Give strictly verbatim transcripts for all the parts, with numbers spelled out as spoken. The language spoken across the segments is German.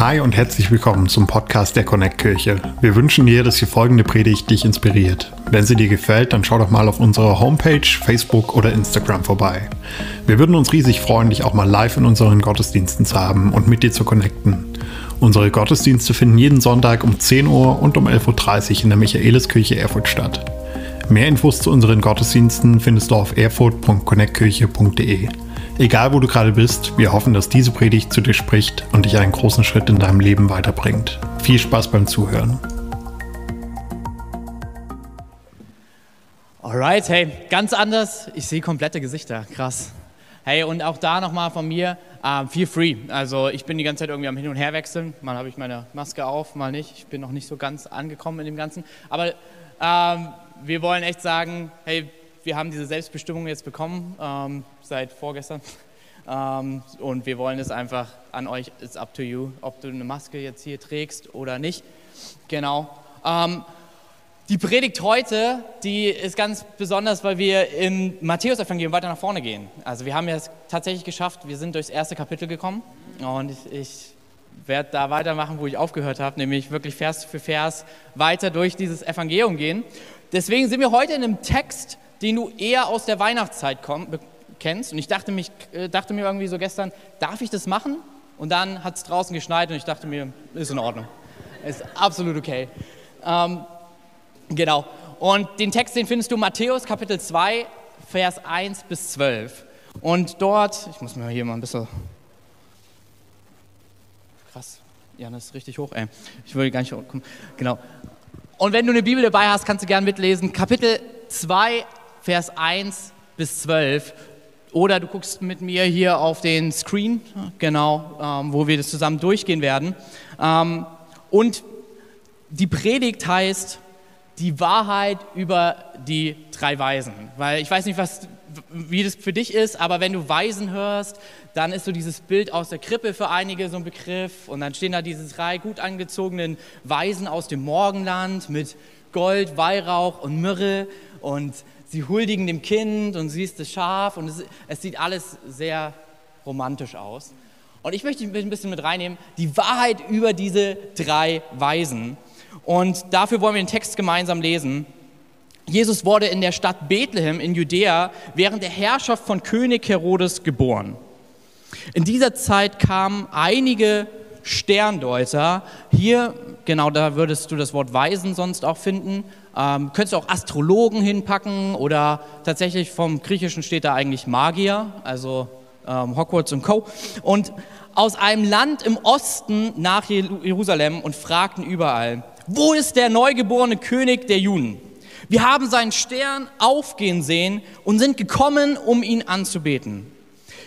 Hi und herzlich willkommen zum Podcast der Connect Kirche. Wir wünschen dir, dass die folgende Predigt dich inspiriert. Wenn sie dir gefällt, dann schau doch mal auf unserer Homepage, Facebook oder Instagram vorbei. Wir würden uns riesig freuen, dich auch mal live in unseren Gottesdiensten zu haben und mit dir zu connecten. Unsere Gottesdienste finden jeden Sonntag um zehn Uhr und um elf Uhr dreißig in der Michaeliskirche Erfurt statt. Mehr Infos zu unseren Gottesdiensten findest du auf erfurt punkt connect kirche punkt de. Egal wo du gerade bist, wir hoffen, dass diese Predigt zu dir spricht und dich einen großen Schritt in deinem Leben weiterbringt. Viel Spaß beim Zuhören. Alright, hey, ganz anders. Ich sehe komplette Gesichter, krass. Hey, und auch da nochmal von mir, uh, feel free. Also ich bin die ganze Zeit irgendwie am Hin- und Herwechseln. Mal habe ich meine Maske auf, mal nicht. Ich bin noch nicht so ganz angekommen in dem Ganzen. Aber uh, wir wollen echt sagen, hey, wir haben diese Selbstbestimmung jetzt bekommen, ähm, seit vorgestern, ähm, und wir wollen es einfach an euch, it's up to you, ob du eine Maske jetzt hier trägst oder nicht, genau. Ähm, die Predigt heute, die ist ganz besonders, weil wir im Matthäus-Evangelium weiter nach vorne gehen. Also wir haben es tatsächlich geschafft, wir sind durchs erste Kapitel gekommen und ich, ich werde da weitermachen, wo ich aufgehört habe, nämlich wirklich Vers für Vers weiter durch dieses Evangelium gehen. Deswegen sind wir heute in einem Text, den du eher aus der Weihnachtszeit komm, kennst. Und ich dachte, mich, dachte mir irgendwie so gestern, darf ich das machen? Und dann hat es draußen geschneit und ich dachte mir, ist in Ordnung. Ist absolut okay. Ähm, genau. Und den Text, den findest du in Matthäus, Kapitel zwei, Vers eins bis zwölf. Und dort, ich muss mir hier mal ein bisschen... Krass, Jan ist richtig hoch, ey. Ich will gar nicht hochkommen. Genau. Und wenn du eine Bibel dabei hast, kannst du gerne mitlesen. Kapitel zwei, Vers eins bis zwölf, oder du guckst mit mir hier auf den Screen, genau, ähm, wo wir das zusammen durchgehen werden. Ähm, und die Predigt heißt die Wahrheit über die drei Weisen, weil ich weiß nicht, was, wie das für dich ist, aber wenn du Weisen hörst, dann ist so dieses Bild aus der Krippe für einige so ein Begriff und dann stehen da diese drei gut angezogenen Weisen aus dem Morgenland mit Gold, Weihrauch und Myrrhe und sie huldigen dem Kind und siehst das Schaf und es, es sieht alles sehr romantisch aus. Und ich möchte dich ein bisschen mit reinnehmen, die Wahrheit über diese drei Weisen. Und dafür wollen wir den Text gemeinsam lesen. Jesus wurde in der Stadt Bethlehem in Judäa während der Herrschaft von König Herodes geboren. In dieser Zeit kamen einige Sterndeuter, hier, genau, da würdest du das Wort Weisen sonst auch finden, ähm, könntest du auch Astrologen hinpacken oder tatsächlich vom Griechischen steht da eigentlich Magier, also ähm, Hogwarts und Co. Und aus einem Land im Osten nach Jerusalem und fragten überall, wo ist der neugeborene König der Juden? Wir haben seinen Stern aufgehen sehen und sind gekommen, um ihn anzubeten.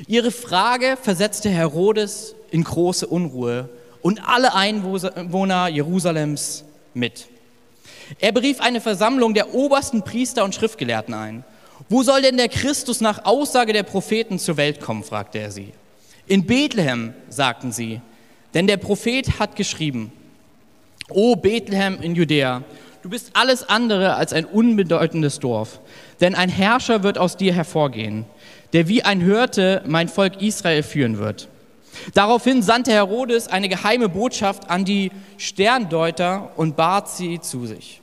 Ihre Frage versetzte Herodes in große Unruhe und alle Einwohner Jerusalems mit. Er berief eine Versammlung der obersten Priester und Schriftgelehrten ein. Wo soll denn der Christus nach Aussage der Propheten zur Welt kommen, fragte er sie. In Bethlehem, sagten sie, denn der Prophet hat geschrieben, O Bethlehem in Judäa, du bist alles andere als ein unbedeutendes Dorf, denn ein Herrscher wird aus dir hervorgehen, der wie ein Hirte mein Volk Israel führen wird. Daraufhin sandte Herodes eine geheime Botschaft an die Sterndeuter und bat sie zu sich.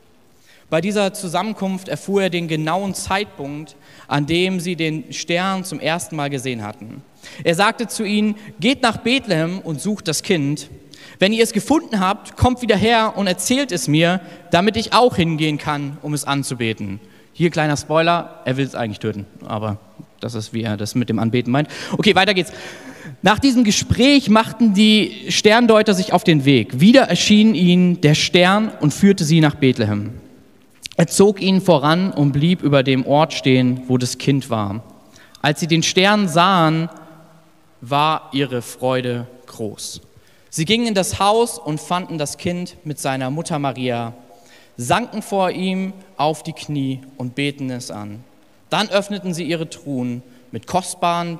Bei dieser Zusammenkunft erfuhr er den genauen Zeitpunkt, an dem sie den Stern zum ersten Mal gesehen hatten. Er sagte zu ihnen, geht nach Bethlehem und sucht das Kind. Wenn ihr es gefunden habt, kommt wieder her und erzählt es mir, damit ich auch hingehen kann, um es anzubeten. Hier kleiner Spoiler, er will es eigentlich töten, aber das ist, wie er das mit dem Anbeten meint. Okay, weiter geht's. Nach diesem Gespräch machten die Sterndeuter sich auf den Weg. Wieder erschien ihnen der Stern und führte sie nach Bethlehem. Er zog ihnen voran und blieb über dem Ort stehen, wo das Kind war. Als sie den Stern sahen, war ihre Freude groß. Sie gingen in das Haus und fanden das Kind mit seiner Mutter Maria, sanken vor ihm auf die Knie und beten es an. Dann öffneten sie ihre Truhen mit kostbaren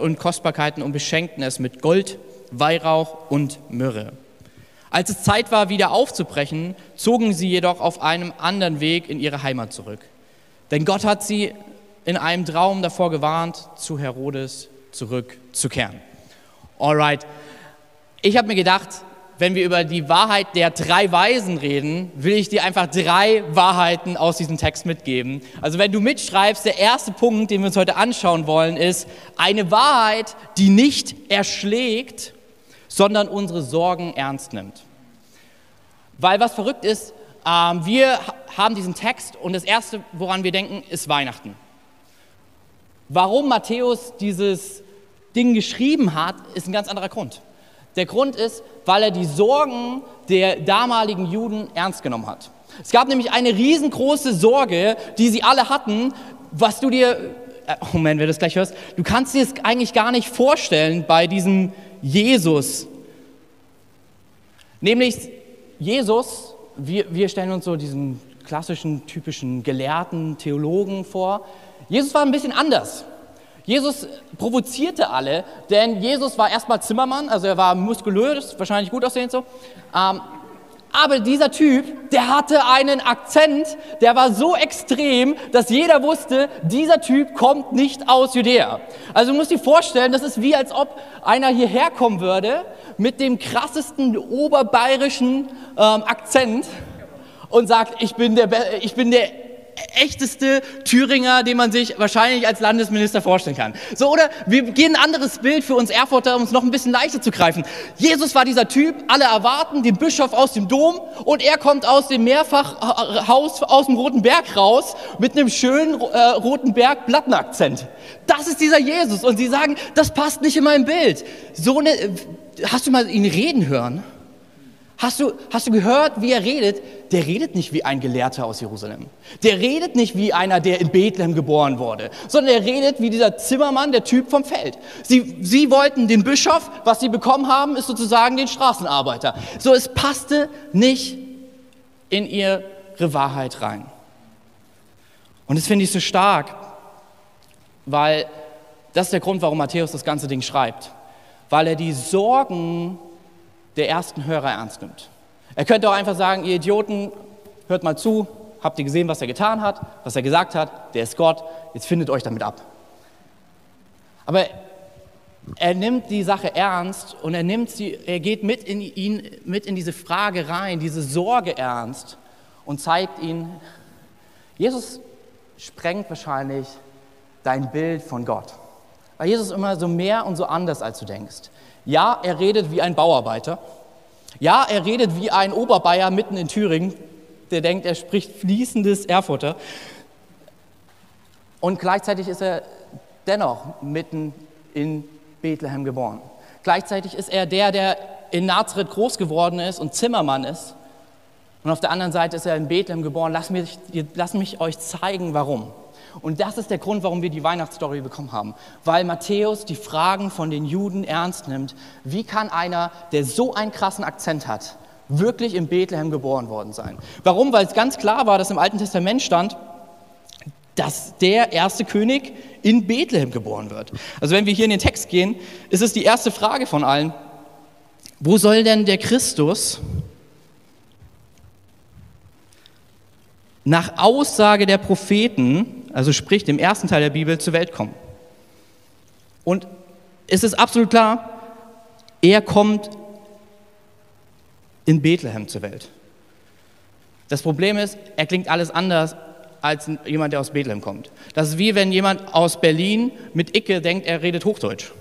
und Kostbarkeiten und beschenkten es mit Gold, Weihrauch und Myrrhe. Als es Zeit war, wieder aufzubrechen, zogen sie jedoch auf einem anderen Weg in ihre Heimat zurück. Denn Gott hat sie in einem Traum davor gewarnt, zu Herodes zurückzukehren. Alright, Ich habe mir gedacht, wenn wir über die Wahrheit der drei Weisen reden, will ich dir einfach drei Wahrheiten aus diesem Text mitgeben. Also wenn du mitschreibst, der erste Punkt, den wir uns heute anschauen wollen, ist eine Wahrheit, die nicht erschlägt, sondern unsere Sorgen ernst nimmt. Weil was verrückt ist, wir haben diesen Text und das Erste, woran wir denken, ist Weihnachten. Warum Matthäus dieses Ding geschrieben hat, ist ein ganz anderer Grund. Der Grund ist, weil er die Sorgen der damaligen Juden ernst genommen hat. Es gab nämlich eine riesengroße Sorge, die sie alle hatten, was du dir, oh Mann, wenn du das gleich hörst, du kannst dir es eigentlich gar nicht vorstellen bei diesem Jesus. Nämlich Jesus, wir, wir stellen uns so diesen klassischen, typischen Gelehrten, Theologen vor. Jesus war ein bisschen anders. Jesus provozierte alle, denn Jesus war erstmal Zimmermann, also er war muskulös, wahrscheinlich gut aussehend so. Ähm, aber dieser Typ, der hatte einen Akzent, der war so extrem, dass jeder wusste, dieser Typ kommt nicht aus Judäa. Also du musst dir vorstellen, das ist wie, als ob einer hierher kommen würde mit dem krassesten oberbayerischen ähm, Akzent und sagt, ich bin der, Be- ich bin der echteste Thüringer, den man sich wahrscheinlich als Landesminister vorstellen kann. So, oder wir gehen ein anderes Bild für uns Erfurter, um es noch ein bisschen leichter zu greifen. Jesus war dieser Typ, alle erwarten den Bischof aus dem Dom und er kommt aus dem Mehrfachhaus aus dem Roten Berg raus mit einem schönen äh, Roten Berg-Plattenakzent. Das ist dieser Jesus und sie sagen, das passt nicht in mein Bild. So eine, hast du mal ihn reden hören? Hast du, hast du gehört, wie er redet? Der redet nicht wie ein Gelehrter aus Jerusalem. Der redet nicht wie einer, der in Bethlehem geboren wurde, sondern er redet wie dieser Zimmermann, der Typ vom Feld. Sie, sie wollten den Bischof, was sie bekommen haben, ist sozusagen den Straßenarbeiter. So, es passte nicht in ihre Wahrheit rein. Und das finde ich so stark, weil das ist der Grund, warum Matthäus das ganze Ding schreibt. Weil er die Sorgen der ersten Hörer ernst nimmt. Er könnte auch einfach sagen, ihr Idioten, hört mal zu, habt ihr gesehen, was er getan hat, was er gesagt hat, der ist Gott, jetzt findet euch damit ab. Aber er nimmt die Sache ernst und er, nimmt sie, er geht mit in, ihn, mit in diese Frage rein, diese Sorge ernst und zeigt ihnen, Jesus sprengt wahrscheinlich dein Bild von Gott. Weil Jesus ist immer so mehr und so anders, als du denkst. Ja, er redet wie ein Bauarbeiter. Ja, er redet wie ein Oberbayer mitten in Thüringen, der denkt, er spricht fließendes Erfurter. Und gleichzeitig ist er dennoch mitten in Bethlehem geboren. Gleichzeitig ist er der, der in Nazareth groß geworden ist und Zimmermann ist. Und auf der anderen Seite ist er in Bethlehem geboren. Lass mich, lass mich euch zeigen, warum. Und das ist der Grund, warum wir die Weihnachtsstory bekommen haben. Weil Matthäus die Fragen von den Juden ernst nimmt. Wie kann einer, der so einen krassen Akzent hat, wirklich in Bethlehem geboren worden sein? Warum? Weil es ganz klar war, dass im Alten Testament stand, dass der erste König in Bethlehem geboren wird. Also wenn wir hier in den Text gehen, ist es die erste Frage von allen. Wo soll denn der Christus nach Aussage der Propheten, also sprich dem ersten Teil der Bibel, zur Welt kommen? Und es ist absolut klar, er kommt in Bethlehem zur Welt. Das Problem ist, er klingt alles anders als jemand, der aus Bethlehem kommt. Das ist wie wenn jemand aus Berlin mit Icke denkt, er redet Hochdeutsch.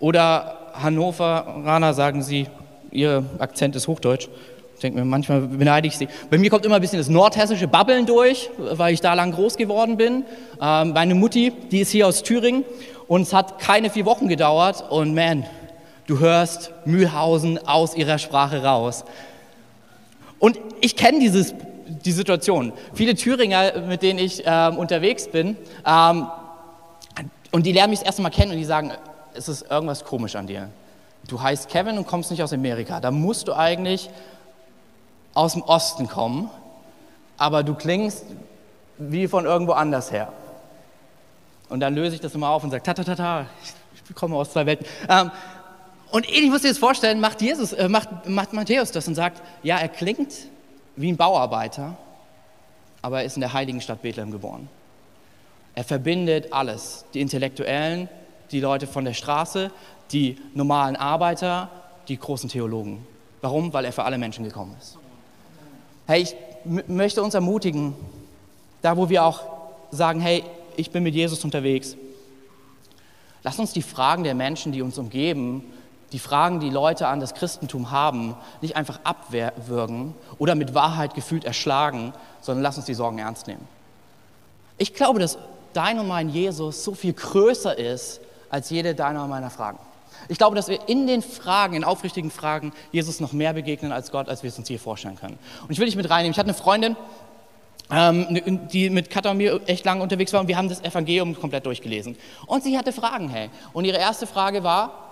Oder Hannoveraner sagen sie, ihr Akzent ist Hochdeutsch. Ich denke mir, manchmal beneide ich sie. Bei mir kommt immer ein bisschen das nordhessische Babbeln durch, weil ich da lang groß geworden bin. Ähm, meine Mutti, die ist hier aus Thüringen und es hat keine vier Wochen gedauert. Und man, du hörst Mühlhausen aus ihrer Sprache raus. Und ich kenne dieses die Situation. Viele Thüringer, mit denen ich ähm, unterwegs bin, ähm, und die lernen mich das erste Mal kennen und die sagen, es ist irgendwas komisch an dir. Du heißt Kevin und kommst nicht aus Amerika. Da musst du eigentlich aus dem Osten kommen, aber du klingst wie von irgendwo anders her. Und dann löse ich das immer auf und sage, ta, ta, ta, ta, ich komme aus zwei Welten. Ähm, und ähnlich musst du dir das vorstellen, macht, Jesus, äh, macht, macht Matthäus das und sagt, ja, er klingt wie ein Bauarbeiter, aber er ist in der heiligen Stadt Bethlehem geboren. Er verbindet alles, die Intellektuellen, die Leute von der Straße, die normalen Arbeiter die großen Theologen. Warum? Weil er für alle Menschen gekommen ist. Hey, ich m- möchte uns ermutigen, da wo wir auch sagen, hey, ich bin mit Jesus unterwegs, lasst uns die Fragen der Menschen, die uns umgeben, die Fragen, die Leute an das Christentum haben, nicht einfach abwürgen oder mit Wahrheit gefühlt erschlagen, sondern lasst uns die Sorgen ernst nehmen. Ich glaube, dass dein und mein Jesus so viel größer ist als jede deiner und meiner Fragen. Ich glaube, dass wir in den Fragen, in aufrichtigen Fragen, Jesus noch mehr begegnen als Gott, als wir es uns hier vorstellen können. Und ich will dich mit reinnehmen. Ich hatte eine Freundin, Ähm, die mit Katha und mir echt lange unterwegs war, und wir haben das Evangelium komplett durchgelesen. Und sie hatte Fragen, hey. Und ihre erste Frage war,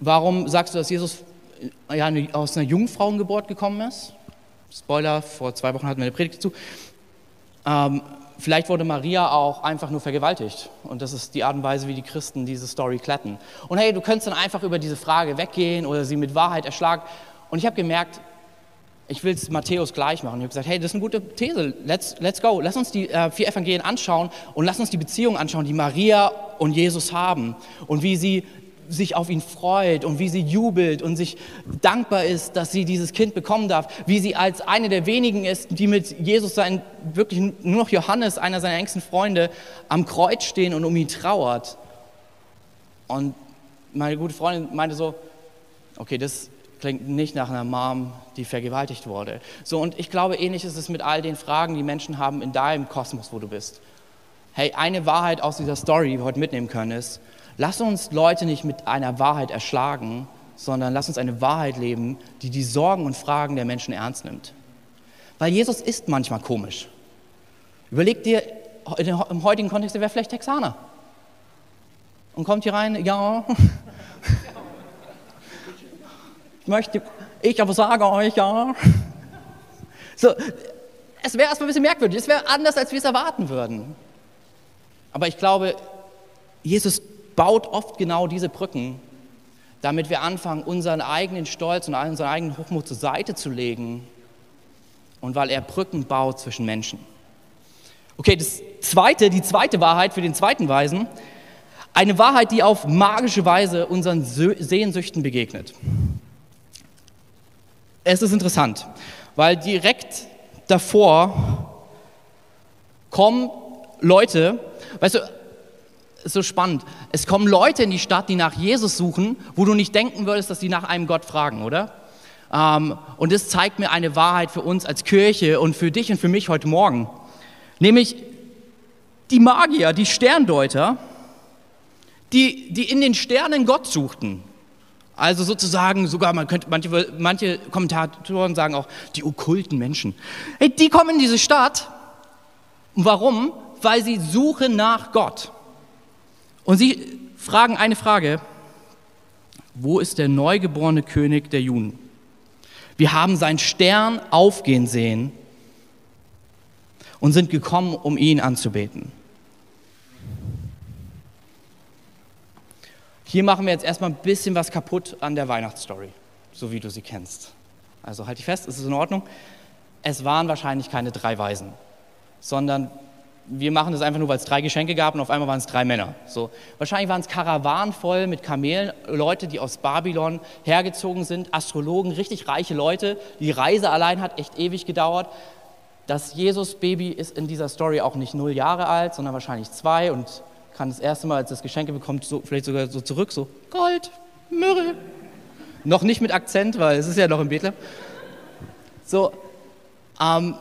warum sagst du, dass Jesus ja, aus einer Jungfrauengeburt gekommen ist? Spoiler, vor zwei Wochen hatten wir eine Predigt dazu. Ähm, vielleicht wurde Maria auch einfach nur vergewaltigt. Und das ist die Art und Weise, wie die Christen diese Story kletten. Und hey, du könntest dann einfach über diese Frage weggehen oder sie mit Wahrheit erschlagen. Und ich habe gemerkt, ich will es Matthäus gleich machen. Ich habe gesagt, hey, das ist eine gute These, let's, let's go. Lass uns die äh, vier Evangelien anschauen und lass uns die Beziehung anschauen, die Maria und Jesus haben und wie sie sich auf ihn freut und wie sie jubelt und sich dankbar ist, dass sie dieses Kind bekommen darf, wie sie als eine der wenigen ist, die mit Jesus, sein, wirklich nur noch Johannes, einer seiner engsten Freunde, am Kreuz stehen und um ihn trauert. Und meine gute Freundin meinte so, okay, das klingt nicht nach einer Mom, die vergewaltigt wurde. So, und ich glaube, ähnlich ist es mit all den Fragen, die Menschen haben in deinem Kosmos, wo du bist. Hey, eine Wahrheit aus dieser Story, die wir heute mitnehmen können, ist, lass uns Leute nicht mit einer Wahrheit erschlagen, sondern lass uns eine Wahrheit leben, die die Sorgen und Fragen der Menschen ernst nimmt. Weil Jesus ist manchmal komisch. Überleg dir im heutigen Kontext, der wäre vielleicht Texaner. Und kommt hier rein, ja... Möchte ich aber sage euch, ja. So, es wäre erstmal ein bisschen merkwürdig, es wäre anders, als wir es erwarten würden. Aber ich glaube, Jesus baut oft genau diese Brücken, damit wir anfangen, unseren eigenen Stolz und unseren eigenen Hochmut zur Seite zu legen und weil er Brücken baut zwischen Menschen. Okay, das zweite, die zweite Wahrheit für den zweiten Weisen, eine Wahrheit, die auf magische Weise unseren Sehnsüchten begegnet. Es ist interessant, weil direkt davor kommen Leute, weißt du, ist so spannend, es kommen Leute in die Stadt, die nach Jesus suchen, wo du nicht denken würdest, dass sie nach einem Gott fragen, oder? Ähm, und das zeigt mir eine Wahrheit für uns als Kirche und für dich und für mich heute Morgen. Nämlich die Magier, die Sterndeuter, die, die in den Sternen Gott suchten. Also sozusagen, sogar man könnte, manche, manche Kommentatoren sagen auch, die okkulten Menschen. Hey, die kommen in diese Stadt. Und warum? Weil sie suchen nach Gott. Und sie fragen eine Frage: Wo ist der neugeborene König der Juden? Wir haben seinen Stern aufgehen sehen und sind gekommen, um ihn anzubeten. Hier machen wir jetzt erstmal ein bisschen was kaputt an der Weihnachtsstory, so wie du sie kennst. Also halt dich fest, ist es in Ordnung? Es waren wahrscheinlich keine drei Weisen, sondern wir machen das einfach nur, weil es drei Geschenke gab und auf einmal waren es drei Männer. So, wahrscheinlich waren es Karawanen voll mit Kamelen, Leute, die aus Babylon hergezogen sind, Astrologen, richtig reiche Leute. Die Reise allein hat echt ewig gedauert. Das Jesus-Baby ist in dieser Story auch nicht null Jahre alt, sondern wahrscheinlich zwei und kann das erste Mal, als das Geschenke bekommt, so, vielleicht sogar so zurück, so Gold, Myrrhe. Noch nicht mit Akzent, weil es ist ja noch in Bethlehem. So, ähm,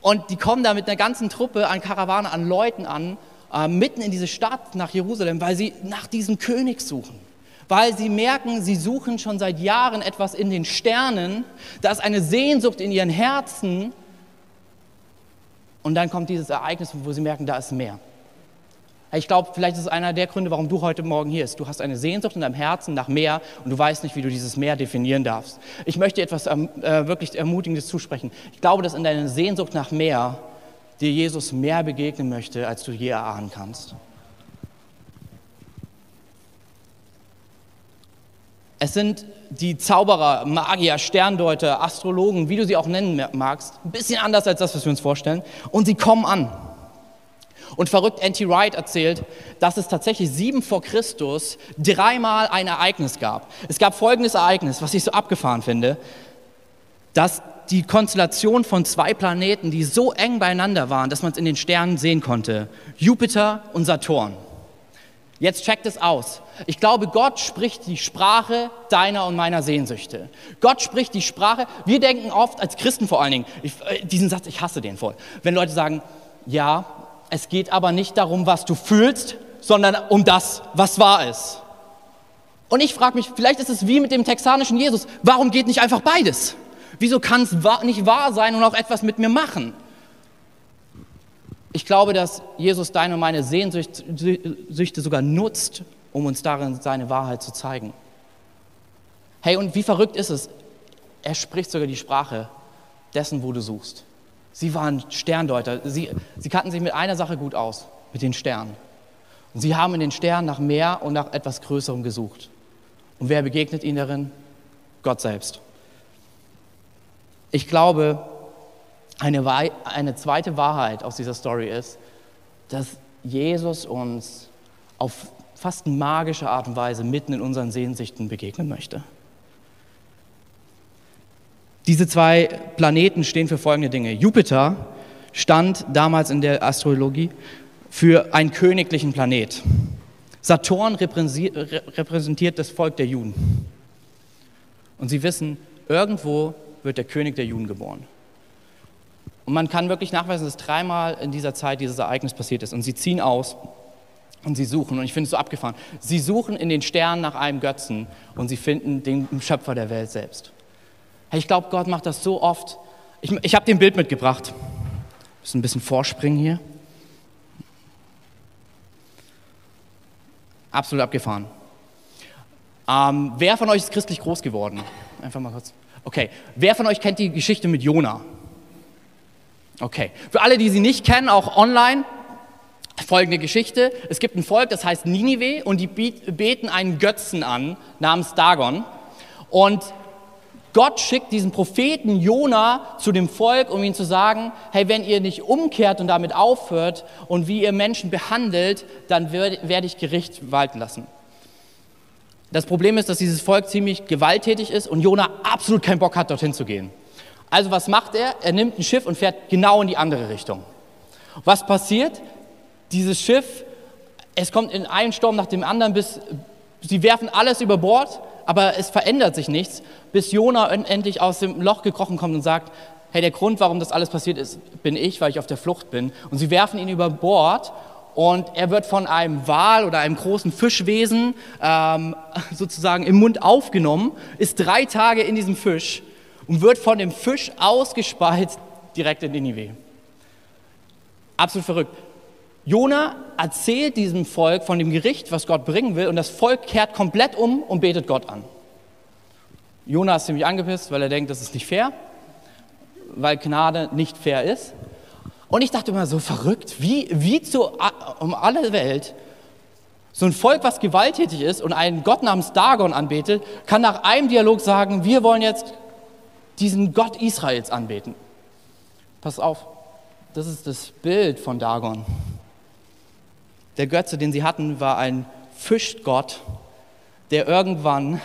und die kommen da mit einer ganzen Truppe an Karawane, an Leuten an, äh, mitten in diese Stadt nach Jerusalem, weil sie nach diesem König suchen. Weil sie merken, sie suchen schon seit Jahren etwas in den Sternen, da ist eine Sehnsucht in ihren Herzen. Und dann kommt dieses Ereignis, wo sie merken, da ist mehr. Ich glaube, vielleicht ist es einer der Gründe, warum du heute Morgen hier bist. Du hast eine Sehnsucht in deinem Herzen nach mehr und du weißt nicht, wie du dieses Mehr definieren darfst. Ich möchte etwas äh, wirklich Ermutigendes zusprechen. Ich glaube, dass in deiner Sehnsucht nach mehr dir Jesus mehr begegnen möchte, als du je erahnen kannst. Es sind die Zauberer, Magier, Sterndeuter, Astrologen, wie du sie auch nennen magst, ein bisschen anders als das, was wir uns vorstellen. Und sie kommen an. Und verrückt, N T Wright erzählt, dass es tatsächlich sieben vor Christus dreimal ein Ereignis gab. Es gab folgendes Ereignis, was ich so abgefahren finde, dass die Konstellation von zwei Planeten, die so eng beieinander waren, dass man es in den Sternen sehen konnte, Jupiter und Saturn. Jetzt checkt es aus. Ich glaube, Gott spricht die Sprache deiner und meiner Sehnsüchte. Gott spricht die Sprache, wir denken oft, als Christen vor allen Dingen, ich, diesen Satz, ich hasse den voll, wenn Leute sagen, ja, es geht aber nicht darum, was du fühlst, sondern um das, was wahr ist. Und ich frage mich, vielleicht ist es wie mit dem texanischen Jesus, warum geht nicht einfach beides? Wieso kann es nicht wahr sein und auch etwas mit mir machen? Ich glaube, dass Jesus deine und meine Sehnsüchte sogar nutzt, um uns darin seine Wahrheit zu zeigen. Hey, und wie verrückt ist es? Er spricht sogar die Sprache dessen, wo du suchst. Sie waren Sterndeuter. Sie, sie kannten sich mit einer Sache gut aus, mit den Sternen. Und sie haben in den Sternen nach mehr und nach etwas Größerem gesucht. Und wer begegnet ihnen darin? Gott selbst. Ich glaube, Eine, eine zweite Wahrheit aus dieser Story ist, dass Jesus uns auf fast magische Art und Weise mitten in unseren Sehnsüchten begegnen möchte. Diese zwei Planeten stehen für folgende Dinge. Jupiter stand damals in der Astrologie für einen königlichen Planet. Saturn repräsentiert das Volk der Juden. Und sie wissen, irgendwo wird der König der Juden geboren. Und man kann wirklich nachweisen, dass dreimal in dieser Zeit dieses Ereignis passiert ist. Und sie ziehen aus und sie suchen. Und ich finde es so abgefahren. Sie suchen in den Sternen nach einem Götzen und sie finden den Schöpfer der Welt selbst. Hey, ich glaube, Gott macht das so oft. Ich, ich habe dir ein Bild mitgebracht. Wir müssen ein bisschen vorspringen hier. Absolut abgefahren. Ähm, wer von euch ist christlich groß geworden? Einfach mal kurz. Okay. Wer von euch kennt die Geschichte mit Jona? Okay, für alle, die sie nicht kennen, auch online, folgende Geschichte. Es gibt ein Volk, das heißt Ninive, und die beten einen Götzen an, namens Dagon. Und Gott schickt diesen Propheten Jona zu dem Volk, um ihnen zu sagen, hey, wenn ihr nicht umkehrt und damit aufhört und wie ihr Menschen behandelt, dann werde ich Gericht walten lassen. Das Problem ist, dass dieses Volk ziemlich gewalttätig ist und Jona absolut keinen Bock hat, dorthin zu gehen. Also was macht er? Er nimmt ein Schiff und fährt genau in die andere Richtung. Was passiert? Dieses Schiff, es kommt in einen Sturm nach dem anderen, bis sie werfen alles über Bord, aber es verändert sich nichts, bis Jona endlich aus dem Loch gekrochen kommt und sagt, hey, der Grund, warum das alles passiert ist, bin ich, weil ich auf der Flucht bin. Und sie werfen ihn über Bord und er wird von einem Wal oder einem großen Fischwesen ähm, sozusagen im Mund aufgenommen, ist drei Tage in diesem Fisch und wird von dem Fisch ausgespeit direkt in Ninive. Absolut verrückt. Jona erzählt diesem Volk von dem Gericht, was Gott bringen will, und das Volk kehrt komplett um und betet Gott an. Jona ist ziemlich angepisst, weil er denkt, das ist nicht fair, weil Gnade nicht fair ist. Und ich dachte immer so, verrückt, wie, wie zu, um alle Welt, so ein Volk, was gewalttätig ist und einen Gott namens Dagon anbetet, kann nach einem Dialog sagen, wir wollen jetzt diesen Gott Israels anbeten. Pass auf, das ist das Bild von Dagon. Der Götze, den sie hatten, war ein Fischgott, der irgendwann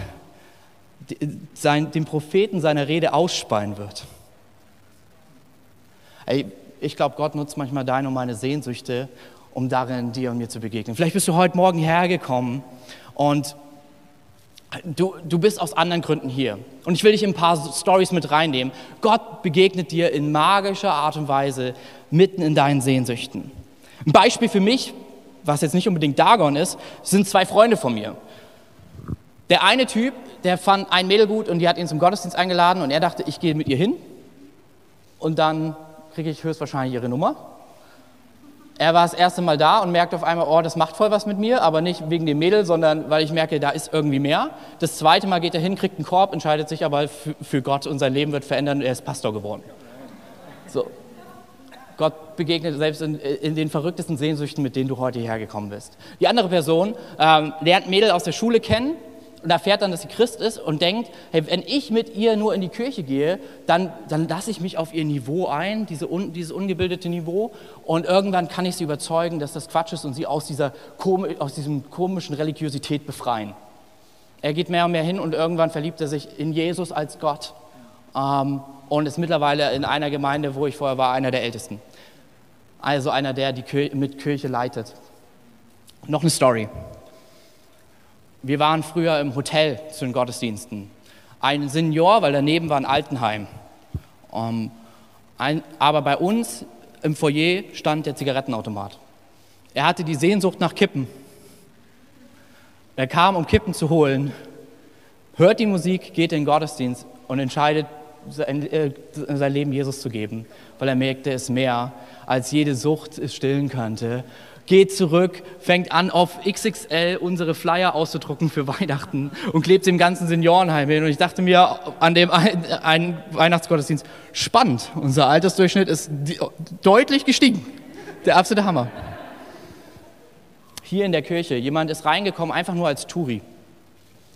sein, den Propheten seiner Rede ausspeien wird. Ey, ich glaube, Gott nutzt manchmal deine und meine Sehnsüchte, um darin dir und mir zu begegnen. Vielleicht bist du heute Morgen hergekommen und Du, du bist aus anderen Gründen hier. Und ich will dich in ein paar Storys mit reinnehmen. Gott begegnet dir in magischer Art und Weise mitten in deinen Sehnsüchten. Ein Beispiel für mich, was jetzt nicht unbedingt Dagon ist, sind zwei Freunde von mir. Der eine Typ, der fand ein Mädel gut und die hat ihn zum Gottesdienst eingeladen und er dachte, ich gehe mit ihr hin und dann kriege ich höchstwahrscheinlich ihre Nummer. Er war das erste Mal da und merkte auf einmal, oh, das macht voll was mit mir, aber nicht wegen dem Mädel, sondern weil ich merke, da ist irgendwie mehr. Das zweite Mal geht er hin, kriegt einen Korb, entscheidet sich aber für, für Gott und sein Leben wird verändert und er ist Pastor geworden. So. Gott begegnet selbst in, in den verrücktesten Sehnsüchten, mit denen du heute hierher gekommen bist. Die andere Person ähm, lernt Mädel aus der Schule kennen, und erfährt dann, dass sie Christ ist und denkt, hey, wenn ich mit ihr nur in die Kirche gehe, dann, dann lasse ich mich auf ihr Niveau ein, diese un, dieses ungebildete Niveau, und irgendwann kann ich sie überzeugen, dass das Quatsch ist und sie aus dieser aus diesem komischen Religiosität befreien. Er geht mehr und mehr hin und irgendwann verliebt er sich in Jesus als Gott ähm, und ist mittlerweile in einer Gemeinde, wo ich vorher war, einer der Ältesten. Also einer, der die Kirche, mit Kirche leitet. Noch eine Story. Wir waren früher im Hotel zu den Gottesdiensten. Ein Senior, weil daneben war ein Altenheim. Um, ein, aber bei uns im Foyer stand der Zigarettenautomat. Er hatte die Sehnsucht nach Kippen. Er kam, um Kippen zu holen, hört die Musik, geht in den Gottesdienst und entscheidet, sein, äh, sein Leben Jesus zu geben, weil er merkte, es mehr als jede Sucht es stillen könnte. Geht zurück, fängt an, auf X X L unsere Flyer auszudrucken für Weihnachten und klebt dem ganzen Seniorenheim hin. Und ich dachte mir an dem ein, ein Weihnachtsgottesdienst, spannend, unser Altersdurchschnitt ist deutlich gestiegen. Der absolute Hammer. Hier in der Kirche, jemand ist reingekommen, einfach nur als Touri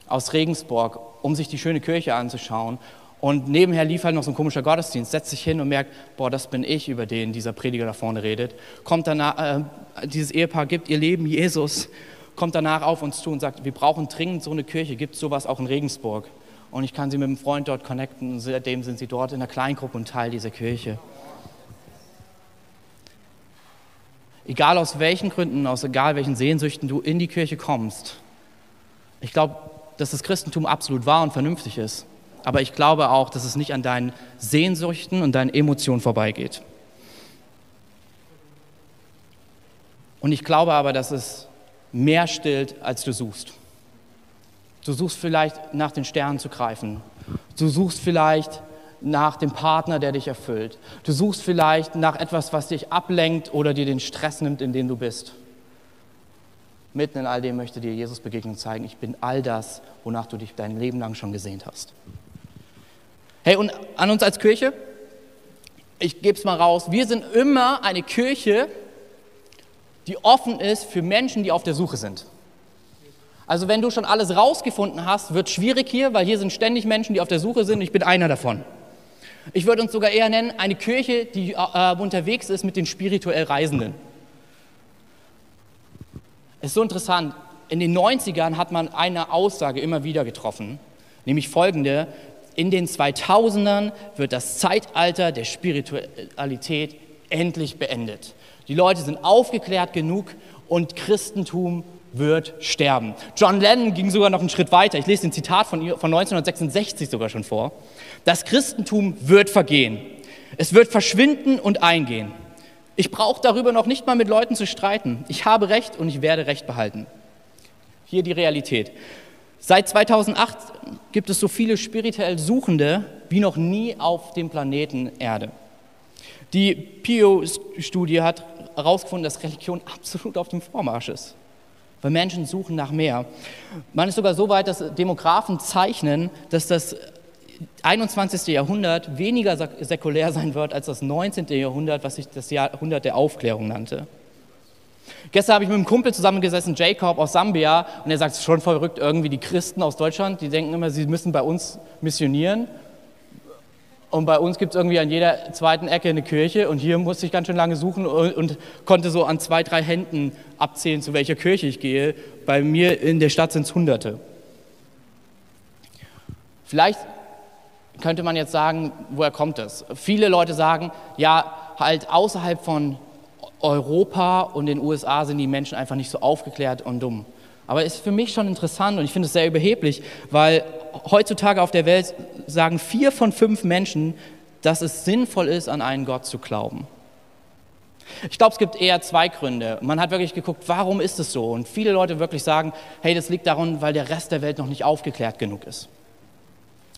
aus Regensburg, um sich die schöne Kirche anzuschauen. Und nebenher lief halt noch so ein komischer Gottesdienst, setzt sich hin und merkt, boah, das bin ich, über den dieser Prediger da vorne redet. Kommt danach, äh, dieses Ehepaar gibt ihr Leben Jesus, kommt danach auf uns zu und sagt, wir brauchen dringend so eine Kirche, gibt es sowas auch in Regensburg? Und ich kann sie mit einem Freund dort connecten und seitdem sind sie dort in der Kleingruppe und Teil dieser Kirche. Egal aus welchen Gründen, aus egal welchen Sehnsüchten du in die Kirche kommst, ich glaube, dass das Christentum absolut wahr und vernünftig ist. Aber ich glaube auch, dass es nicht an deinen Sehnsüchten und deinen Emotionen vorbeigeht. Und ich glaube aber, dass es mehr stillt, als du suchst. Du suchst vielleicht nach den Sternen zu greifen. Du suchst vielleicht nach dem Partner, der dich erfüllt. Du suchst vielleicht nach etwas, was dich ablenkt oder dir den Stress nimmt, in dem du bist. Mitten in all dem möchte dir Jesus begegnen und zeigen, ich bin all das, wonach du dich dein Leben lang schon gesehnt hast. Hey, und an uns als Kirche, ich gebe es mal raus, wir sind immer eine Kirche, die offen ist für Menschen, die auf der Suche sind. Also wenn du schon alles rausgefunden hast, wird es schwierig hier, weil hier sind ständig Menschen, die auf der Suche sind. Ich bin einer davon. Ich würde uns sogar eher nennen, eine Kirche, die äh, unterwegs ist mit den spirituell Reisenden. Es ist so interessant, in den neunzigern hat man eine Aussage immer wieder getroffen, nämlich folgende: In den zweitausendern wird das Zeitalter der Spiritualität endlich beendet. Die Leute sind aufgeklärt genug und Christentum wird sterben. John Lennon ging sogar noch einen Schritt weiter. Ich lese den Zitat von neunzehnhundertsechsundsechzig sogar schon vor. Das Christentum wird vergehen. Es wird verschwinden und eingehen. Ich brauche darüber noch nicht mal mit Leuten zu streiten. Ich habe Recht und ich werde Recht behalten. Hier die Realität. Seit zweitausendacht gibt es so viele spirituell Suchende wie noch nie auf dem Planeten Erde. Die Pew-Studie hat herausgefunden, dass Religion absolut auf dem Vormarsch ist, weil Menschen suchen nach mehr. Man ist sogar so weit, dass Demografen zeichnen, dass das einundzwanzigste Jahrhundert weniger säkulär sein wird als das neunzehnte Jahrhundert, was sich das Jahrhundert der Aufklärung nannte. Gestern habe ich mit einem Kumpel zusammengesessen, Jacob aus Sambia, und er sagt, es ist schon verrückt, irgendwie die Christen aus Deutschland, die denken immer, sie müssen bei uns missionieren und bei uns gibt es irgendwie an jeder zweiten Ecke eine Kirche und hier musste ich ganz schön lange suchen und, und konnte so an zwei, drei Händen abzählen, zu welcher Kirche ich gehe. Bei mir in der Stadt sind es Hunderte. Vielleicht könnte man jetzt sagen, woher kommt das? Viele Leute sagen, ja, halt außerhalb von Europa und den U S A sind die Menschen einfach nicht so aufgeklärt und dumm. Aber es ist für mich schon interessant und ich finde es sehr überheblich, weil heutzutage auf der Welt sagen vier von fünf Menschen, dass es sinnvoll ist, an einen Gott zu glauben. Ich glaube, es gibt eher zwei Gründe. Man hat wirklich geguckt, warum ist es so? Und viele Leute wirklich sagen, hey, das liegt daran, weil der Rest der Welt noch nicht aufgeklärt genug ist.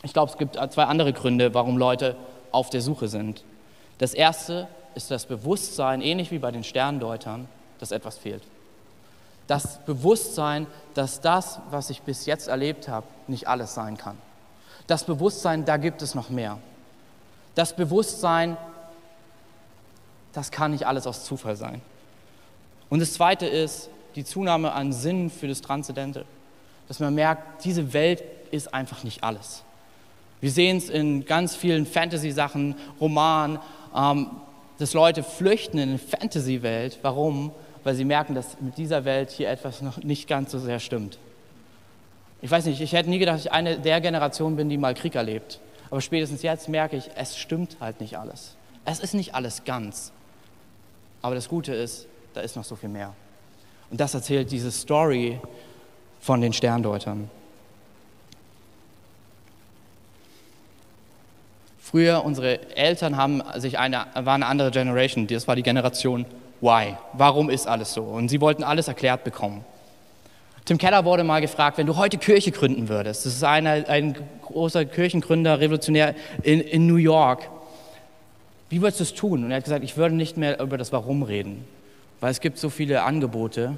Ich glaube, es gibt zwei andere Gründe, warum Leute auf der Suche sind. Das erste ist das Bewusstsein, ähnlich wie bei den Sterndeutern, dass etwas fehlt. Das Bewusstsein, dass das, was ich bis jetzt erlebt habe, nicht alles sein kann. Das Bewusstsein, da gibt es noch mehr. Das Bewusstsein, das kann nicht alles aus Zufall sein. Und das zweite ist die Zunahme an Sinn für das Transzendente. dass man merkt, diese Welt ist einfach nicht alles. Wir sehen es in ganz vielen Fantasy-Sachen, Romanen, ähm, dass Leute flüchten in eine Fantasy-Welt. Warum? Weil sie merken, dass mit dieser Welt hier etwas noch nicht ganz so sehr stimmt. Ich weiß nicht, ich hätte nie gedacht, dass ich eine der Generationen bin, die mal Krieg erlebt. Aber spätestens jetzt merke ich, es stimmt halt nicht alles. Es ist nicht alles ganz. Aber das Gute ist, da ist noch so viel mehr. Und das erzählt diese Story von den Sterndeutern. Früher, unsere Eltern haben sich eine, waren eine andere Generation. Das war die Generation Why. Warum ist alles so? Und sie wollten alles erklärt bekommen. Tim Keller wurde mal gefragt, wenn du heute Kirche gründen würdest. Das ist einer, ein großer Kirchengründer, Revolutionär in, in New York. Wie würdest du es tun? Und er hat gesagt, ich würde nicht mehr über das Warum reden, weil es gibt so viele Angebote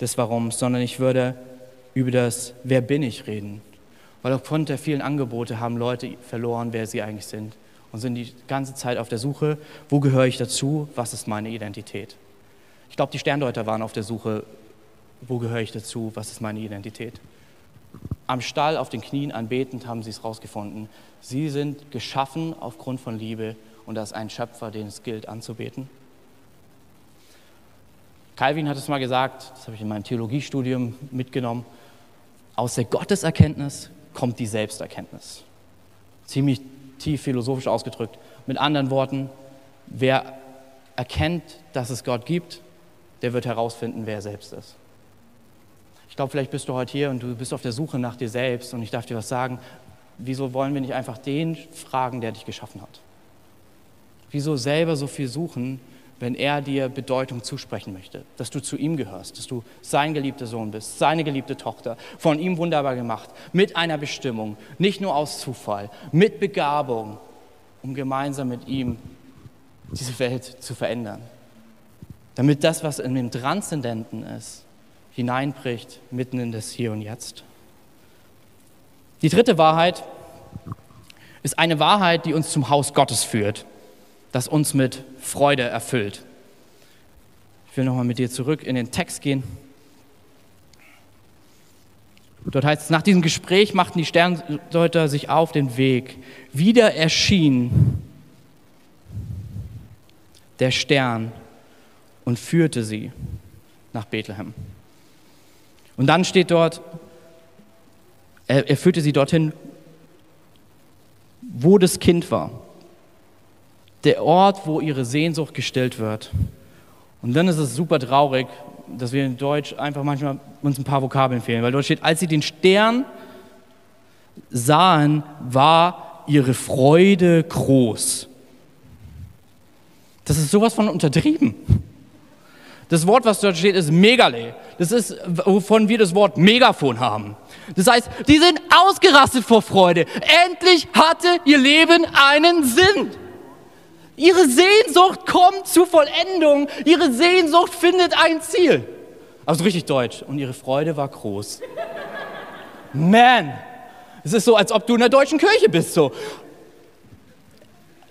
des Warums, sondern ich würde über das Wer bin ich reden. Weil aufgrund der vielen Angebote haben Leute verloren, wer sie eigentlich sind und sind die ganze Zeit auf der Suche, wo gehöre ich dazu, was ist meine Identität. Ich glaube, die Sterndeuter waren auf der Suche, wo gehöre ich dazu, was ist meine Identität. Am Stall, auf den Knien, anbetend haben sie es rausgefunden. Sie sind geschaffen aufgrund von Liebe und da ist ein Schöpfer, den es gilt anzubeten. Calvin hat es mal gesagt, das habe ich in meinem Theologiestudium mitgenommen, aus der Gotteserkenntnis kommt die Selbsterkenntnis. Ziemlich tief philosophisch ausgedrückt. Mit anderen Worten, wer erkennt, dass es Gott gibt, der wird herausfinden, wer er selbst ist. Ich glaube, vielleicht bist du heute hier und du bist auf der Suche nach dir selbst und ich darf dir was sagen, wieso wollen wir nicht einfach den fragen, der dich geschaffen hat? Wieso selber so viel suchen, wenn er dir Bedeutung zusprechen möchte, dass du zu ihm gehörst, dass du sein geliebter Sohn bist, seine geliebte Tochter, von ihm wunderbar gemacht, mit einer Bestimmung, nicht nur aus Zufall, mit Begabung, um gemeinsam mit ihm diese Welt zu verändern. Damit das, was in dem Transzendenten ist, hineinbricht, mitten in das Hier und Jetzt. Die dritte Wahrheit ist eine Wahrheit, die uns zum Haus Gottes führt, das uns mit Freude erfüllt. Ich will nochmal mit dir zurück in den Text gehen. Dort heißt es, nach diesem Gespräch machten die Sterndeuter sich auf den Weg. Wieder erschien der Stern und führte sie nach Bethlehem. Und dann steht dort, er, er führte sie dorthin, wo das Kind war. Der Ort, wo ihre Sehnsucht gestillt wird. Und dann ist es super traurig, dass wir in Deutsch einfach manchmal uns ein paar Vokabeln fehlen, weil dort steht, als sie den Stern sahen, war ihre Freude groß. Das ist sowas von untertrieben. Das Wort, was dort steht, ist Megale. Das ist, wovon wir das Wort Megafon haben. Das heißt, die sind ausgerastet vor Freude. Endlich hatte ihr Leben einen Sinn. Ihre Sehnsucht kommt zu Vollendung. Ihre Sehnsucht findet ein Ziel. Also richtig deutsch. Und ihre Freude war groß. Man, es ist so, als ob du in der deutschen Kirche bist. So.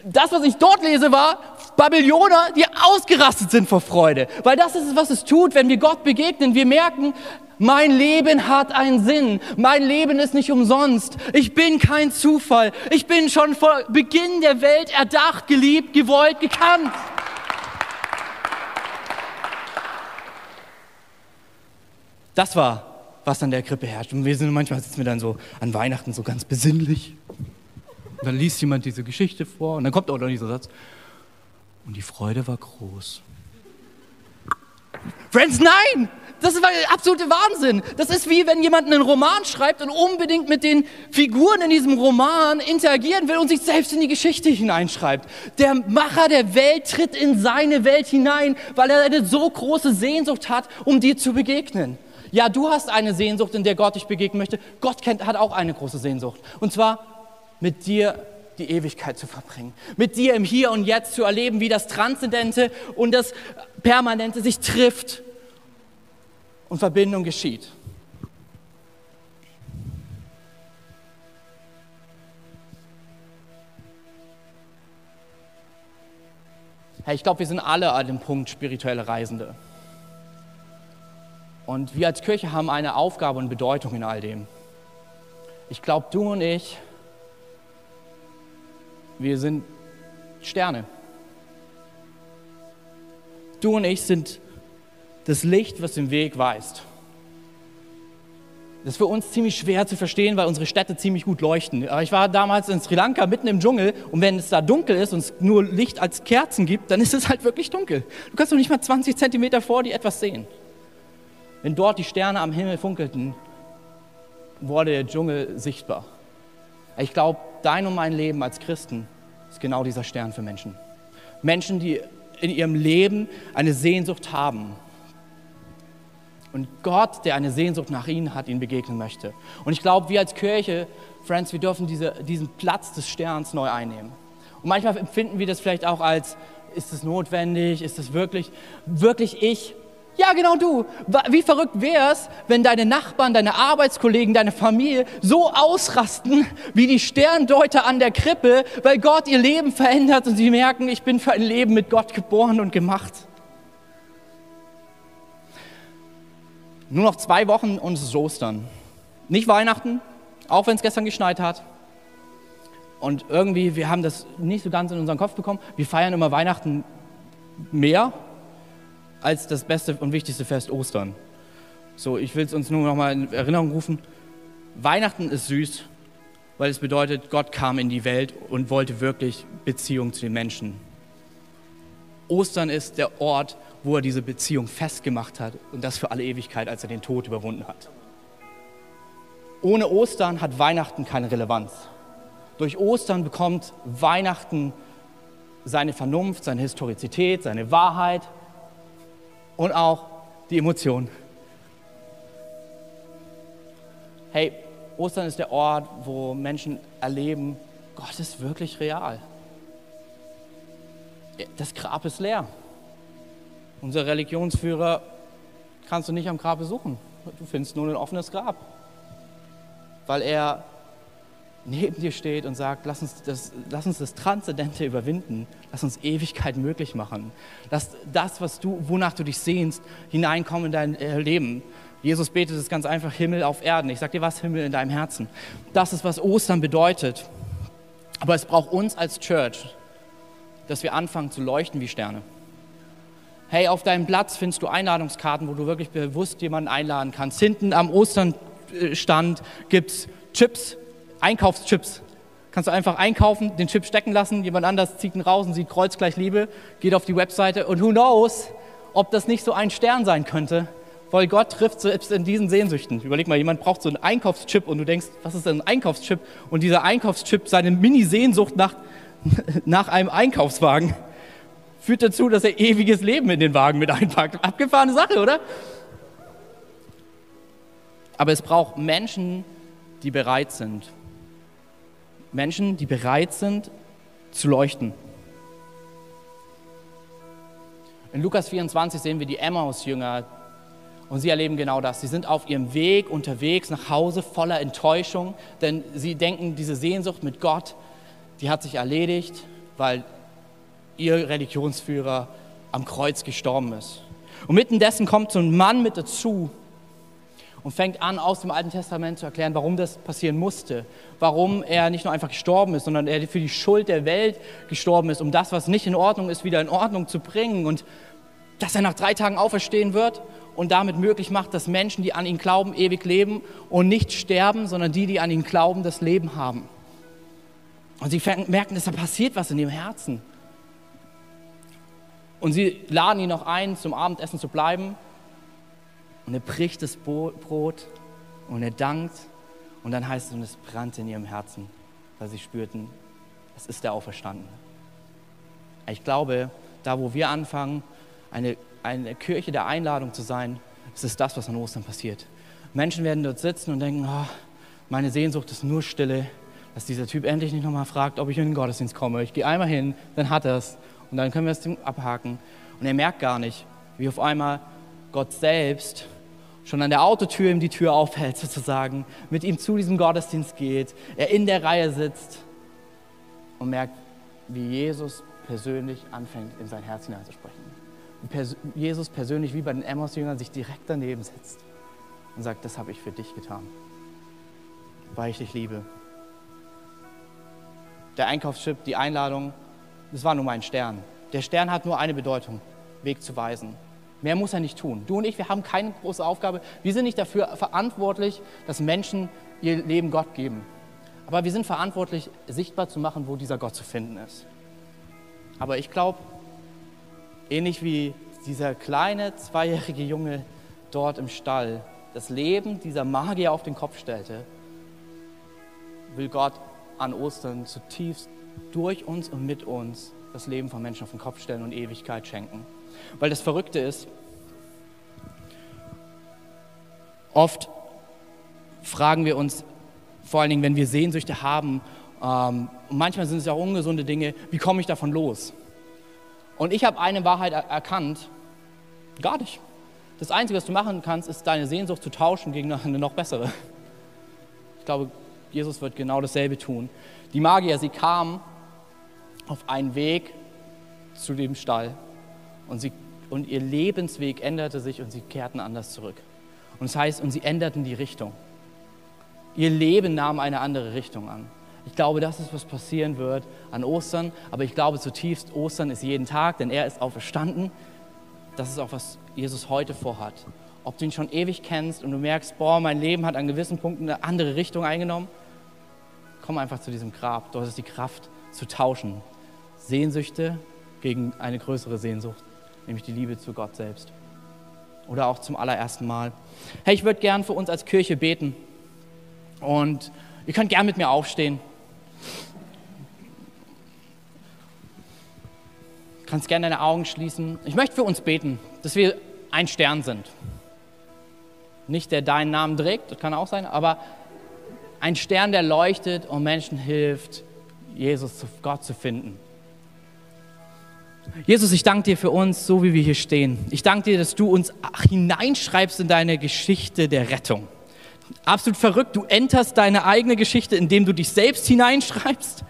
Das, was ich dort lese, war Babyloner, die ausgerastet sind vor Freude. Weil das ist es, was es tut, wenn wir Gott begegnen. Wir merken, mein Leben hat einen Sinn. Mein Leben ist nicht umsonst. Ich bin kein Zufall. Ich bin schon vor Beginn der Welt erdacht, geliebt, gewollt, gekannt. Das war, was an der Krippe herrscht. Und wir sind manchmal sitzen wir dann so an Weihnachten so ganz besinnlich. Und dann liest jemand diese Geschichte vor und dann kommt auch noch dieser Satz. Und die Freude war groß. Friends, nein! Das ist der absolute Wahnsinn. Das ist wie, wenn jemand einen Roman schreibt und unbedingt mit den Figuren in diesem Roman interagieren will und sich selbst in die Geschichte hineinschreibt. Der Macher der Welt tritt in seine Welt hinein, weil er eine so große Sehnsucht hat, um dir zu begegnen. Ja, du hast eine Sehnsucht, in der Gott dich begegnen möchte. Gott kennt, hat auch eine große Sehnsucht. Und zwar mit dir die Ewigkeit zu verbringen. Mit dir im Hier und Jetzt zu erleben, wie das Transzendente und das Permanente sich trifft. Und Verbindung geschieht. Hey, ich glaube, wir sind alle an dem Punkt spirituelle Reisende. Und wir als Kirche haben eine Aufgabe und Bedeutung in all dem. Ich glaube, du und ich, wir sind Sterne. Du und ich sind das Licht, was den Weg weist. Das ist für uns ziemlich schwer zu verstehen, weil unsere Städte ziemlich gut leuchten. Aber ich war damals in Sri Lanka, mitten im Dschungel, und wenn es da dunkel ist und es nur Licht als Kerzen gibt, dann ist es halt wirklich dunkel. Du kannst doch nicht mal zwanzig Zentimeter vor dir etwas sehen. Wenn dort die Sterne am Himmel funkelten, wurde der Dschungel sichtbar. Ich glaube, dein und mein Leben als Christen ist genau dieser Stern für Menschen. Menschen, die in ihrem Leben eine Sehnsucht haben. Und Gott, der eine Sehnsucht nach ihnen hat, ihnen begegnen möchte. Und ich glaube, wir als Kirche, Friends, wir dürfen diese, diesen Platz des Sterns neu einnehmen. Und manchmal empfinden wir das vielleicht auch als, ist es notwendig, ist es wirklich, wirklich ich? Ja, genau du. Wie verrückt wär's, wenn deine Nachbarn, deine Arbeitskollegen, deine Familie so ausrasten wie die Sterndeuter an der Krippe, weil Gott ihr Leben verändert und sie merken, ich bin für ein Leben mit Gott geboren und gemacht. Nur noch zwei Wochen und es ist Ostern. Nicht Weihnachten, auch wenn es gestern geschneit hat. Und irgendwie, wir haben das nicht so ganz in unseren Kopf bekommen. Wir feiern immer Weihnachten mehr als das beste und wichtigste Fest Ostern. So, ich will es uns nur noch mal in Erinnerung rufen. Weihnachten ist süß, weil es bedeutet, Gott kam in die Welt und wollte wirklich Beziehung zu den Menschen. Ostern ist der Ort, wo er diese Beziehung festgemacht hat und das für alle Ewigkeit, als er den Tod überwunden hat. Ohne Ostern hat Weihnachten keine Relevanz. Durch Ostern bekommt Weihnachten seine Vernunft, seine Historizität, seine Wahrheit und auch die Emotionen. Hey, Ostern ist der Ort, wo Menschen erleben, Gott ist wirklich real. Das Grab ist leer. Unser Religionsführer kannst du nicht am Grab besuchen. Du findest nur ein offenes Grab. Weil er neben dir steht und sagt, lass uns das, lass uns das Transzendente überwinden. Lass uns Ewigkeit möglich machen. Lass das, was du, wonach du dich sehnst, hineinkommen in dein Leben. Jesus betet es ganz einfach, Himmel auf Erden. Ich sag dir was, Himmel in deinem Herzen. Das ist, was Ostern bedeutet. Aber es braucht uns als Church, dass wir anfangen zu leuchten wie Sterne. Hey, auf deinem Platz findest du Einladungskarten, wo du wirklich bewusst jemanden einladen kannst. Hinten am Osternstand gibt es Chips, Einkaufschips. Kannst du einfach einkaufen, den Chip stecken lassen, jemand anders zieht ihn raus und sieht Kreuz gleich Liebe, geht auf die Webseite und who knows, ob das nicht so ein Stern sein könnte, weil Gott trifft selbst in diesen Sehnsüchten. Überleg mal, jemand braucht so einen Einkaufschip und du denkst, was ist denn ein Einkaufschip? Und dieser Einkaufschip, seine Mini-Sehnsucht nach, nach einem Einkaufswagen, führt dazu, dass er ewiges Leben in den Wagen mit einpackt. Abgefahrene Sache, oder? Aber es braucht Menschen, die bereit sind. Menschen, die bereit sind, zu leuchten. In Lukas vierundzwanzig sehen wir die Emmaus-Jünger und sie erleben genau das. Sie sind auf ihrem Weg unterwegs nach Hause voller Enttäuschung, denn sie denken, diese Sehnsucht mit Gott, die hat sich erledigt, weil ihr Religionsführer am Kreuz gestorben ist. Und mittendessen kommt so ein Mann mit dazu und fängt an, aus dem Alten Testament zu erklären, warum das passieren musste, warum er nicht nur einfach gestorben ist, sondern er für die Schuld der Welt gestorben ist, um das, was nicht in Ordnung ist, wieder in Ordnung zu bringen und dass er nach drei Tagen auferstehen wird und damit möglich macht, dass Menschen, die an ihn glauben, ewig leben und nicht sterben, sondern die, die an ihn glauben, das Leben haben. Und sie merken, dass da passiert was in ihrem Herzen. Und sie laden ihn noch ein, zum Abendessen zu bleiben. Und er bricht das Brot und er dankt. Und dann heißt es, und es brannte in ihrem Herzen, weil sie spürten, es ist der Auferstandene. Ich glaube, da wo wir anfangen, eine, eine Kirche der Einladung zu sein, ist es das, was an Ostern passiert. Menschen werden dort sitzen und denken, oh, meine Sehnsucht ist nur Stille, dass dieser Typ endlich nicht nochmal fragt, ob ich in den Gottesdienst komme. Ich gehe einmal hin, dann hat er es. Und dann können wir das Ding abhaken. Und er merkt gar nicht, wie auf einmal Gott selbst schon an der Autotür ihm die Tür aufhält sozusagen, mit ihm zu diesem Gottesdienst geht, er in der Reihe sitzt und merkt, wie Jesus persönlich anfängt, in sein Herz hineinzusprechen. Jesus persönlich wie bei den Emmaus-Jüngern sich direkt daneben setzt und sagt, das habe ich für dich getan, weil ich dich liebe. Der Einkaufschip, die Einladung, das war nur mein Stern. Der Stern hat nur eine Bedeutung, Weg zu weisen. Mehr muss er nicht tun. Du und ich, wir haben keine große Aufgabe. Wir sind nicht dafür verantwortlich, dass Menschen ihr Leben Gott geben. Aber wir sind verantwortlich, sichtbar zu machen, wo dieser Gott zu finden ist. Aber ich glaube, ähnlich wie dieser kleine zweijährige Junge dort im Stall das Leben dieser Magier auf den Kopf stellte, will Gott an Ostern zutiefst durch uns und mit uns das Leben von Menschen auf den Kopf stellen und Ewigkeit schenken. Weil das Verrückte ist, oft fragen wir uns, vor allen Dingen, wenn wir Sehnsüchte haben, ähm, manchmal sind es ja auch ungesunde Dinge, wie komme ich davon los? Und ich habe eine Wahrheit erkannt, gar nicht. Das Einzige, was du machen kannst, ist deine Sehnsucht zu tauschen gegen eine noch bessere. Ich glaube, Jesus wird genau dasselbe tun. Die Magier, sie kamen auf einen Weg zu dem Stall und, sie, und ihr Lebensweg änderte sich und sie kehrten anders zurück. Und das heißt, und sie änderten die Richtung. Ihr Leben nahm eine andere Richtung an. Ich glaube, das ist, was passieren wird an Ostern. Aber ich glaube zutiefst, Ostern ist jeden Tag, denn er ist auferstanden. Das ist auch, was Jesus heute vorhat. Ob du ihn schon ewig kennst und du merkst, boah, mein Leben hat an gewissen Punkten eine andere Richtung eingenommen, komm einfach zu diesem Grab. Dort ist die Kraft zu tauschen. Sehnsüchte gegen eine größere Sehnsucht, nämlich die Liebe zu Gott selbst. Oder auch zum allerersten Mal. Hey, ich würde gern für uns als Kirche beten. Und ihr könnt gern mit mir aufstehen. Du kannst gerne deine Augen schließen. Ich möchte für uns beten, dass wir ein Stern sind. Nicht der deinen Namen trägt, das kann auch sein, aber ein Stern, der leuchtet und Menschen hilft, Jesus, Gott zu finden. Jesus, ich danke dir für uns, so wie wir hier stehen. Ich danke dir, dass du uns hineinschreibst in deine Geschichte der Rettung. Absolut verrückt, du enterst deine eigene Geschichte, indem du dich selbst hineinschreibst,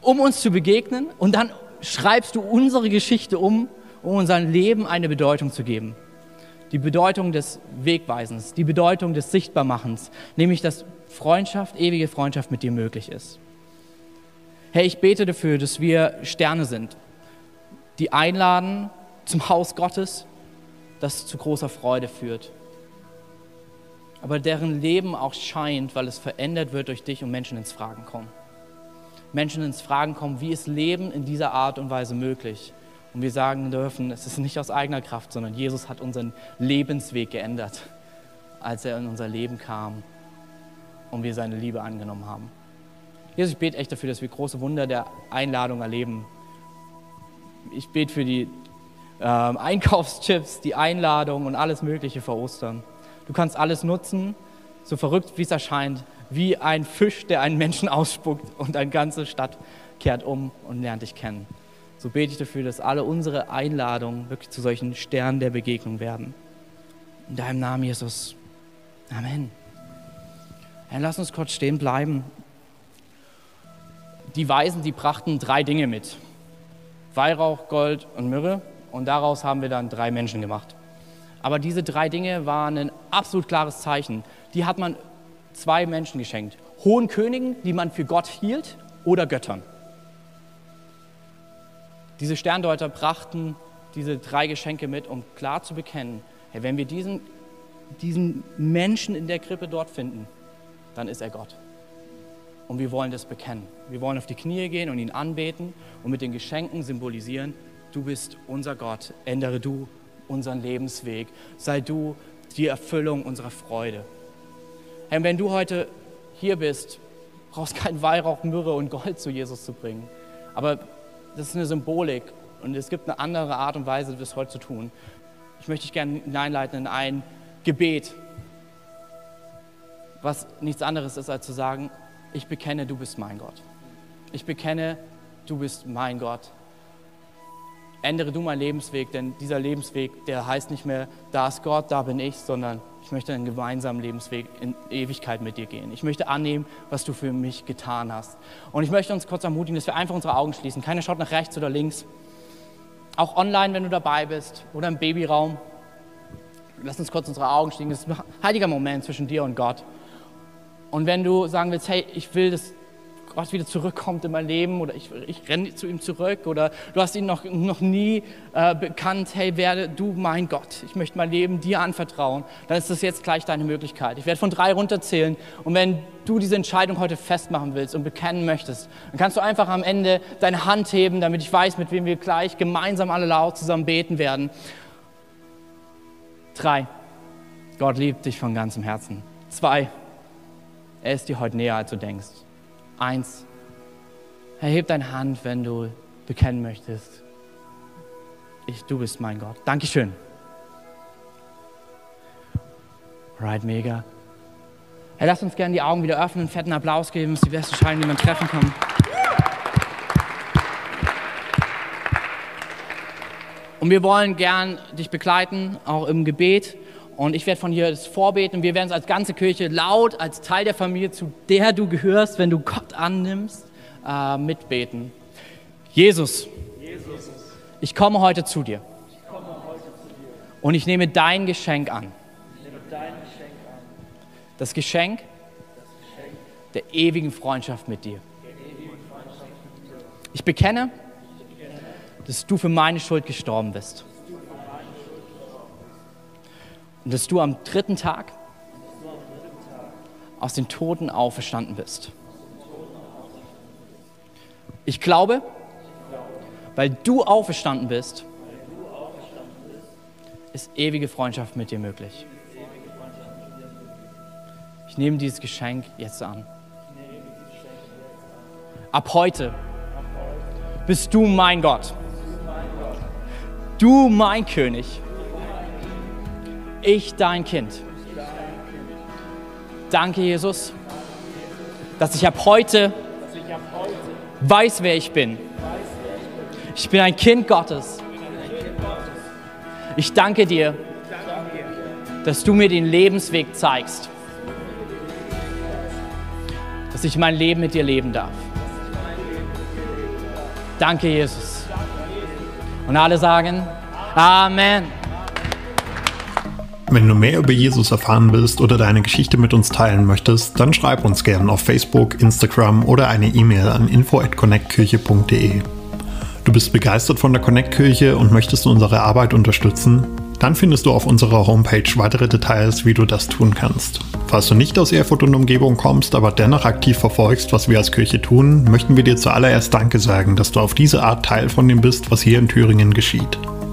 um uns zu begegnen, und dann schreibst du unsere Geschichte um, um unserem Leben eine Bedeutung zu geben. Die Bedeutung des Wegweisens, die Bedeutung des Sichtbarmachens, nämlich dass Freundschaft, ewige Freundschaft mit dir möglich ist. Herr, ich bete dafür, dass wir Sterne sind, die einladen zum Haus Gottes, das zu großer Freude führt. Aber deren Leben auch scheint, weil es verändert wird durch dich und Menschen ins Fragen kommen. Menschen ins Fragen kommen, wie ist Leben in dieser Art und Weise möglich? Und wir sagen dürfen, es ist nicht aus eigener Kraft, sondern Jesus hat unseren Lebensweg geändert, als er in unser Leben kam und wir seine Liebe angenommen haben. Jesus, ich bete echt dafür, dass wir große Wunder der Einladung erleben. Ich bete für die äh, Einkaufschips, die Einladung und alles Mögliche vor Ostern. Du kannst alles nutzen, so verrückt wie es erscheint, wie ein Fisch, der einen Menschen ausspuckt und eine ganze Stadt kehrt um und lernt dich kennen. So bete ich dafür, dass alle unsere Einladungen wirklich zu solchen Sternen der Begegnung werden. In deinem Namen, Jesus. Amen. Herr, lass uns kurz stehen bleiben. Die Weisen, die brachten drei Dinge mit. Weihrauch, Gold und Myrrhe. Und daraus haben wir dann drei Menschen gemacht. Aber diese drei Dinge waren ein absolut klares Zeichen. Die hat man zwei Menschen geschenkt. Hohen Königen, die man für Gott hielt, oder Göttern. Diese Sterndeuter brachten diese drei Geschenke mit, um klar zu bekennen, hey, wenn wir diesen, diesen Menschen in der Krippe dort finden, dann ist er Gott. Und wir wollen das bekennen. Wir wollen auf die Knie gehen und ihn anbeten und mit den Geschenken symbolisieren, du bist unser Gott, ändere du unseren Lebensweg, sei du die Erfüllung unserer Freude. Hey, wenn du heute hier bist, brauchst kein Weihrauch, Myrrhe und Gold zu Jesus zu bringen. Aber das ist eine Symbolik und es gibt eine andere Art und Weise, das heute zu tun. Ich möchte dich gerne hineinleiten in ein Gebet, was nichts anderes ist, als zu sagen, ich bekenne, du bist mein Gott. Ich bekenne, du bist mein Gott. Ändere du meinen Lebensweg, denn dieser Lebensweg, der heißt nicht mehr, da ist Gott, da bin ich, sondern ich möchte einen gemeinsamen Lebensweg in Ewigkeit mit dir gehen. Ich möchte annehmen, was du für mich getan hast. Und ich möchte uns kurz ermutigen, dass wir einfach unsere Augen schließen. Keiner schaut nach rechts oder links. Auch online, wenn du dabei bist oder im Babyraum. Lass uns kurz unsere Augen schließen. Das ist ein heiliger Moment zwischen dir und Gott. Und wenn du sagen willst, hey, ich will, dass Gott wieder zurückkommt in mein Leben oder ich, ich renne zu ihm zurück oder du hast ihn noch, noch nie äh, bekannt, hey, werde du mein Gott, ich möchte mein Leben dir anvertrauen, dann ist das jetzt gleich deine Möglichkeit. Ich werde von drei runterzählen und wenn du diese Entscheidung heute festmachen willst und bekennen möchtest, dann kannst du einfach am Ende deine Hand heben, damit ich weiß, mit wem wir gleich gemeinsam alle laut zusammen beten werden. Drei, Gott liebt dich von ganzem Herzen. Zwei, er ist dir heute näher, als du denkst. Eins, erhebe deine Hand, wenn du bekennen möchtest. Ich, du bist mein Gott. Dankeschön. Right, mega. Hey, lass uns gerne die Augen wieder öffnen, einen fetten Applaus geben. Das ist die beste Entscheidung, die man treffen kann. Und wir wollen gern dich begleiten, auch im Gebet. Und ich werde von hier das vorbeten. Wir werden es als ganze Kirche laut, als Teil der Familie, zu der du gehörst, wenn du Gott annimmst, äh, mitbeten. Jesus, Jesus. Ich, komme ich komme heute zu dir. Und ich nehme dein Geschenk an. Nehme dein Geschenk an. Das, Geschenk das Geschenk der ewigen Freundschaft mit dir. Ewigen Freundschaft mit dir. Ich, bekenne, ich bekenne, dass du für meine Schuld gestorben bist. Und dass du am dritten Tag aus den Toten auferstanden bist. Ich glaube, weil du auferstanden bist, ist ewige Freundschaft mit dir möglich. Ich nehme dieses Geschenk jetzt an. Ab heute bist du mein Gott. Du mein König. Ich, dein Kind. Danke, Jesus, dass ich ab heute weiß, wer ich bin. Ich bin ein Kind Gottes. Ich danke dir, dass du mir den Lebensweg zeigst, dass ich mein Leben mit dir leben darf. Danke, Jesus. Und alle sagen Amen. Wenn du mehr über Jesus erfahren willst oder deine Geschichte mit uns teilen möchtest, dann schreib uns gerne auf Facebook, Instagram oder eine E-Mail an info at connect kirche punkt de. Du bist begeistert von der Connect Kirche und möchtest unsere Arbeit unterstützen? Dann findest du auf unserer Homepage weitere Details, wie du das tun kannst. Falls du nicht aus Erfurt und Umgebung kommst, aber dennoch aktiv verfolgst, was wir als Kirche tun, möchten wir dir zuallererst Danke sagen, dass du auf diese Art Teil von dem bist, was hier in Thüringen geschieht.